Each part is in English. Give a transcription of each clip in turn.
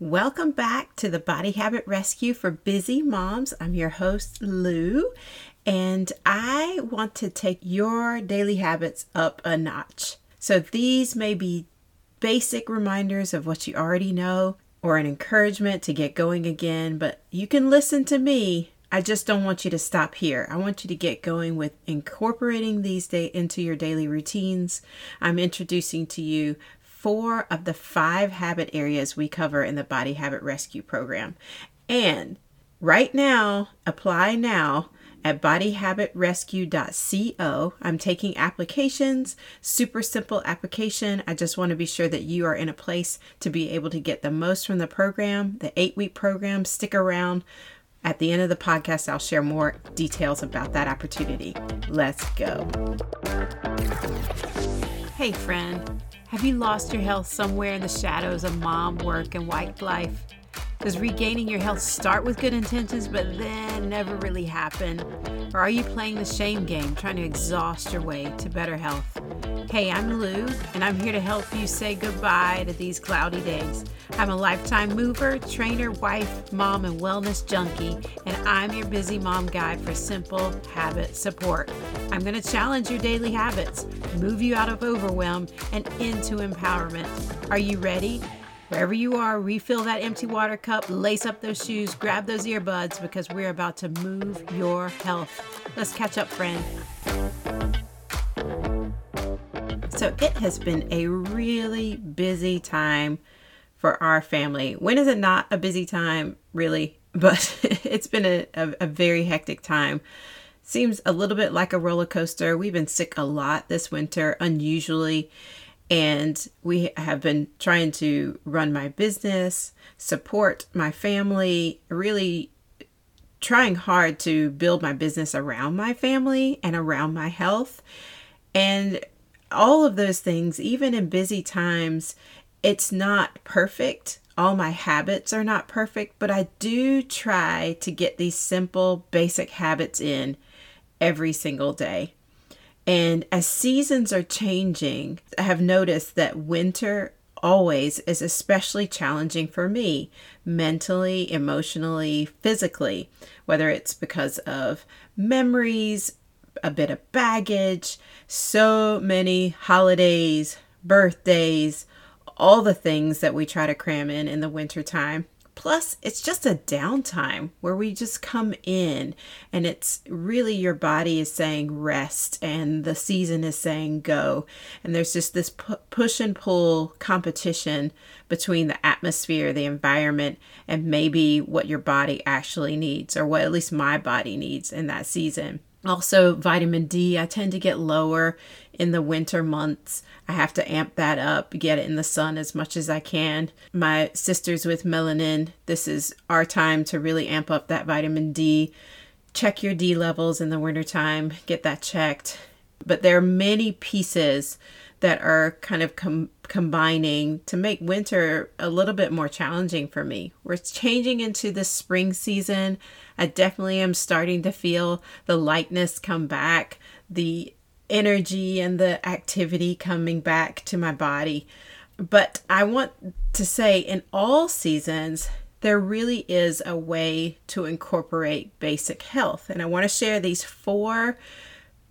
Welcome back to the Body Habit Rescue for Busy Moms. I'm your host, Lou, and I want to take your daily habits up a notch. So these may be basic reminders of what you already know or an encouragement to get going again, but you can listen to me. I just don't want you to stop here. I want you to get going with incorporating these into your daily routines. I'm introducing to you 4 of the 5 habit areas we cover in the Body Habit Rescue program. And right now, apply now at bodyhabitrescue.co. I'm taking applications, super simple application. I just want to be sure that you are in a place to be able to get the most from the program, the 8-week program. Stick around. At the end of the podcast, I'll share more details about that opportunity. Let's go. Hey, friend. Have you lost your health somewhere in the shadows of mom, work, and white life? Does regaining your health start with good intentions but then never really happen? Or are you playing the shame game, trying to exhaust your way to better health? Hey, I'm Lou, and I'm here to help you say goodbye to these cloudy days. I'm a lifetime mover, trainer, wife, mom, and wellness junkie, and I'm your busy mom guide for simple habit support. I'm going to challenge your daily habits, move you out of overwhelm, and into empowerment. Are you ready? Wherever you are, refill that empty water cup, lace up those shoes, grab those earbuds, because we're about to move your health. Let's catch up, friend. So it has been a really busy time for our family. When is it not a busy time, really? But it's been a very hectic time. Seems a little bit like a roller coaster. We've been sick a lot this winter, unusually. And we have been trying to run my business, support my family, really trying hard to build my business around my family and around my health. And all of those things, even in busy times, it's not perfect. All my habits are not perfect, but I do try to get these simple, basic habits in every single day. And as seasons are changing, I have noticed that winter always is especially challenging for me, mentally, emotionally, physically, whether it's because of memories, a bit of baggage, so many holidays, birthdays, all the things that we try to cram in the wintertime. Plus, it's just a downtime where we just come in, and it's really your body is saying rest and the season is saying go. And there's just this push and pull competition between the atmosphere, the environment, and maybe what your body actually needs, or what at least my body needs in that season. Also, vitamin D, I tend to get lower in the winter months. I have to amp that up, get it in the sun as much as I can. My sisters with melanin, this is our time to really amp up that vitamin D. Check your D levels in the wintertime, get that checked. But there are many pieces that are kind of combining to make winter a little bit more challenging for me. We're changing into the spring season. I definitely am starting to feel the lightness come back, the energy and the activity coming back to my body. But I want to say in all seasons, there really is a way to incorporate basic health. And I want to share these 4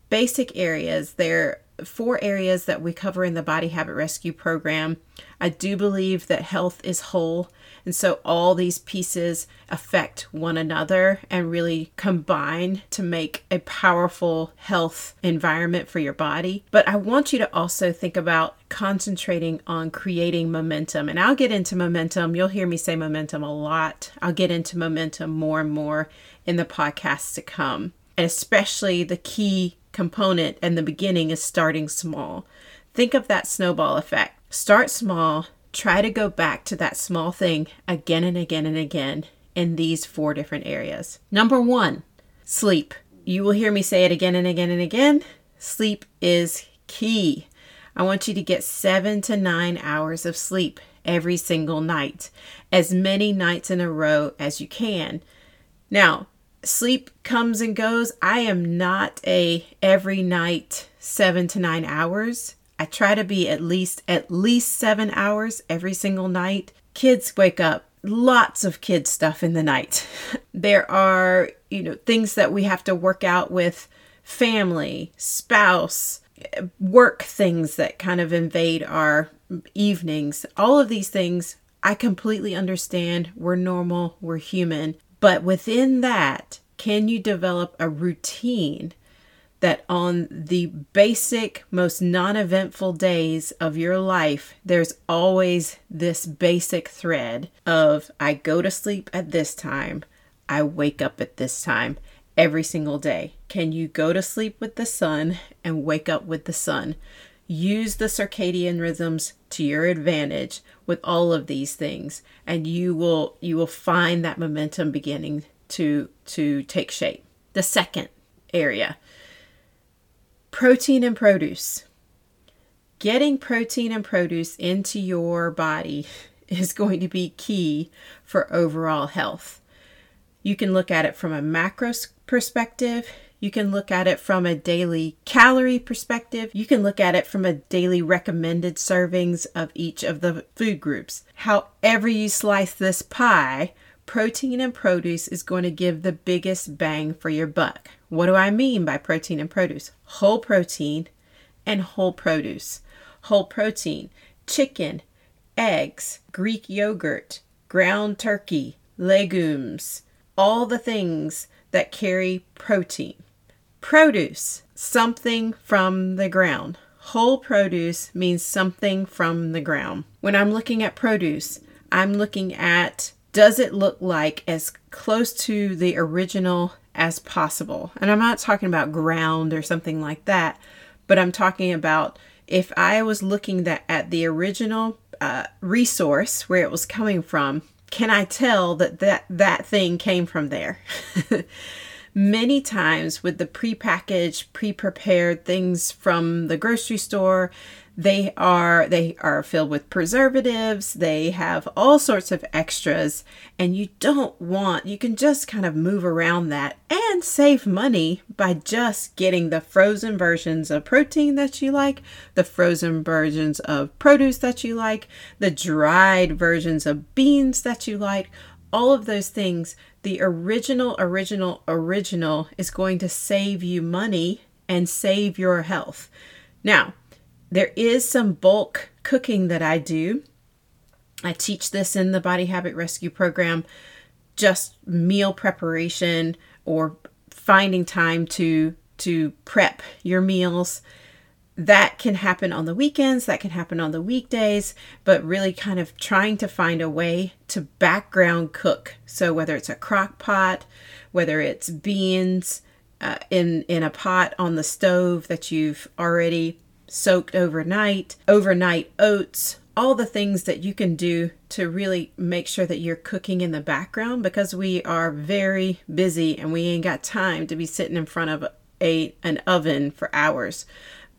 basic areas. They're 4 areas that we cover in the Body Habit Rescue program. I do believe that health is whole. And so all these pieces affect one another and really combine to make a powerful health environment for your body. But I want you to also think about concentrating on creating momentum. And I'll get into momentum. You'll hear me say momentum a lot. I'll get into momentum more and more in the podcasts to come. And especially the key component in the beginning is starting small. Think of that snowball effect. Start small. Try to go back to that small thing again and again and again in these 4 different areas. Number 1, sleep. You will hear me say it again and again and again. Sleep is key. I want you to get 7 to 9 hours of sleep every single night, as many nights in a row as you can. Now, sleep comes and goes. I am not a every night 7 to 9 hours. I try to be at least 7 hours every single night. Kids wake up lots of kid stuff in the night. There are, things that we have to work out with family, spouse, work things that kind of invade our evenings. All of these things I completely understand. We're normal, we're human. But within that, can you develop a routine that on the basic, most non-eventful days of your life, there's always this basic thread of I go to sleep at this time, I wake up at this time every single day. Can you go to sleep with the sun and wake up with the sun? Use the circadian rhythms to your advantage with all of these things, and you will find that momentum beginning to take shape. The second area, protein and produce. Getting protein and produce into your body is going to be key for overall health. You can look at it from a macro perspective. You can look at it from a daily calorie perspective. You can look at it from a daily recommended servings of each of the food groups. However you slice this pie, protein and produce is going to give the biggest bang for your buck. What do I mean by protein and produce? Whole protein and whole produce. Whole protein, chicken, eggs, Greek yogurt, ground turkey, legumes, all the things that carry protein. Produce, something from the ground. Whole produce means something from the ground. When I'm looking at produce, I'm looking at, does it look like as close to the original as possible? And I'm not talking about ground or something like that, but I'm talking about if I was looking at the original resource where it was coming from, can I tell that thing came from there? Many times with the prepackaged, pre-prepared things from the grocery store, they are filled with preservatives, they have all sorts of extras, and you can just kind of move around that and save money by just getting the frozen versions of protein that you like, the frozen versions of produce that you like, the dried versions of beans that you like, all of those things. The original is going to save you money and save your health. Now, there is some bulk cooking that I do. I teach this in the Body Habit Rescue program, just meal preparation or finding time to prep your meals. That can happen on the weekends, that can happen on the weekdays, but really kind of trying to find a way to background cook. So whether it's a crock pot, whether it's beans in a pot on the stove that you've already soaked overnight oats, all the things that you can do to really make sure that you're cooking in the background, because we are very busy and we ain't got time to be sitting in front of an oven for hours.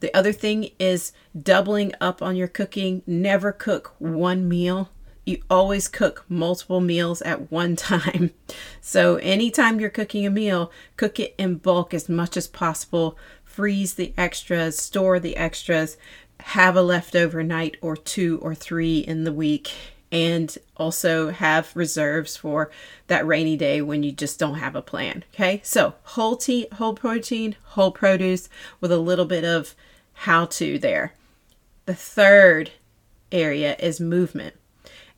The other thing is doubling up on your cooking. Never cook one meal. You always cook multiple meals at one time. So anytime you're cooking a meal, cook it in bulk as much as possible. Freeze the extras, store the extras, have a leftover night or two or three in the week, and also have reserves for that rainy day when you just don't have a plan. Okay, so whole protein, whole produce with a little bit of how to there. The third area is movement.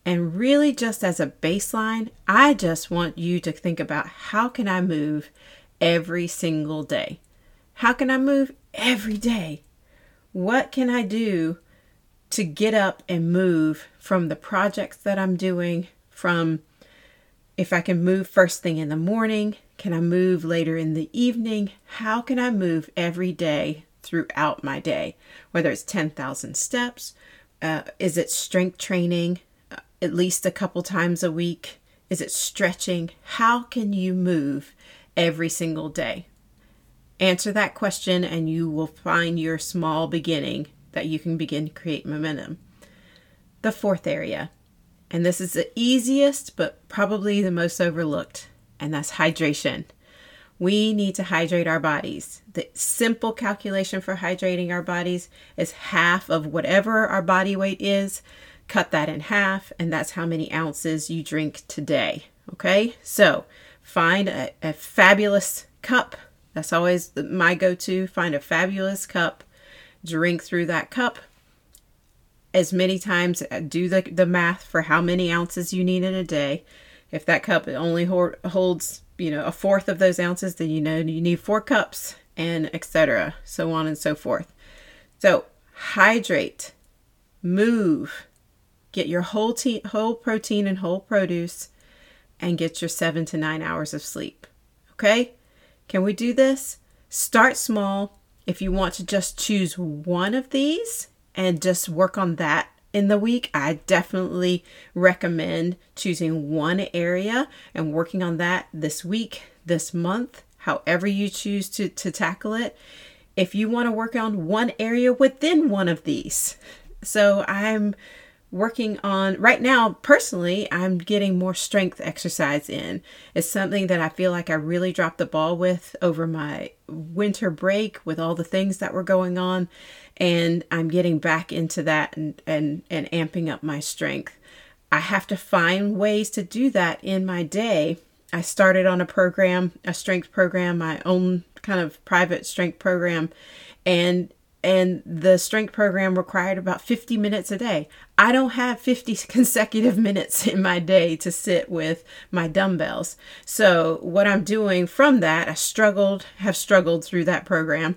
And really just as a baseline, I just want you to think about how can I move every single day? How can I move every day? What can I do to get up and move from the projects that I'm doing, from if I can move first thing in the morning, can I move later in the evening? How can I move every day throughout my day? Whether it's 10,000 steps, is it strength training at least a couple times a week? Is it stretching? How can you move every single day? Answer that question and you will find your small beginning that you can begin to create momentum. The fourth area, and this is the easiest but probably the most overlooked, and that's hydration. We need to hydrate our bodies. The simple calculation for hydrating our bodies is half of whatever our body weight is cut that in half, and that's how many ounces you drink today. Okay, so find a fabulous cup. That's always my go-to. Find a fabulous cup, drink through that cup as many times, do the math for how many ounces you need in a day. If that cup only holds, a fourth of those ounces, then you need 4 cups, and etc. So on and so forth. So hydrate, move, get your whole protein and whole produce, and get your 7 to 9 hours of sleep. Okay? Can we do this? Start small. If you want to just choose one of these and just work on that in the week, I definitely recommend choosing one area and working on that this week, this month, however you choose to tackle it. If you want to work on one area within one of these. So I'm working on right now, personally, I'm getting more strength exercise in. It's something that I feel like I really dropped the ball with over my winter break with all the things that were going on. And I'm getting back into that and amping up my strength. I have to find ways to do that in my day. I started on a strength program, my own kind of private strength program. And the strength program required about 50 minutes a day. I don't have 50 consecutive minutes in my day to sit with my dumbbells. So what I'm doing from that, I have struggled through that program.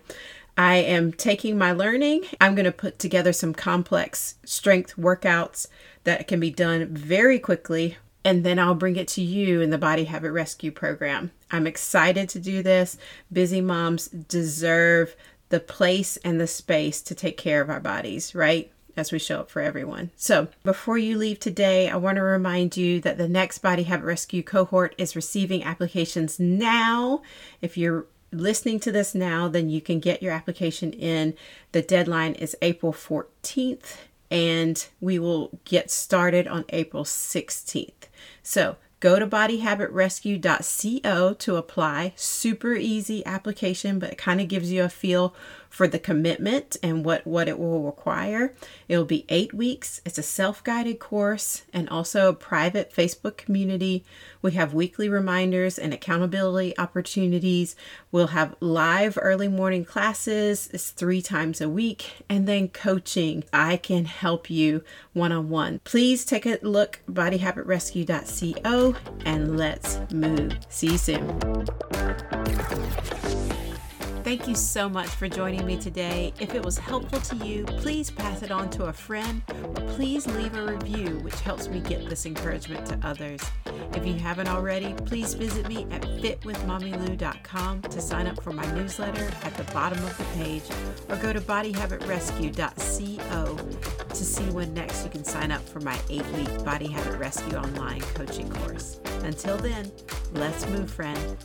I am taking my learning. I'm going to put together some complex strength workouts that can be done very quickly. And then I'll bring it to you in the Body Habit Rescue program. I'm excited to do this. Busy moms deserve the place and the space to take care of our bodies, right? As we show up for everyone. So before you leave today, I want to remind you that the next Body Habit Rescue cohort is receiving applications now. If you're listening to this now, then you can get your application in. The deadline is April 14th, and we will get started on April 16th. So go to bodyhabitrescue.co to apply. Super easy application, but it kind of gives you a feel for the commitment and what it will require. It'll be 8 weeks. It's a self-guided course and also a private Facebook community. We have weekly reminders and accountability opportunities. We'll have live early morning classes. It's 3 times a week. And then coaching. I can help you one-on-one. Please take a look, bodyhabitrescue.co. And let's move. See you soon. Thank you so much for joining me today. If it was helpful to you, please pass it on to a friend. Please leave a review, which helps me get this encouragement to others. If you haven't already, please visit me at fitwithmommilu.com to sign up for my newsletter at the bottom of the page, or go to bodyhabitrescue.co to see when next you can sign up for my 8-week Body Habit Rescue online coaching course. Until then, let's move, friend.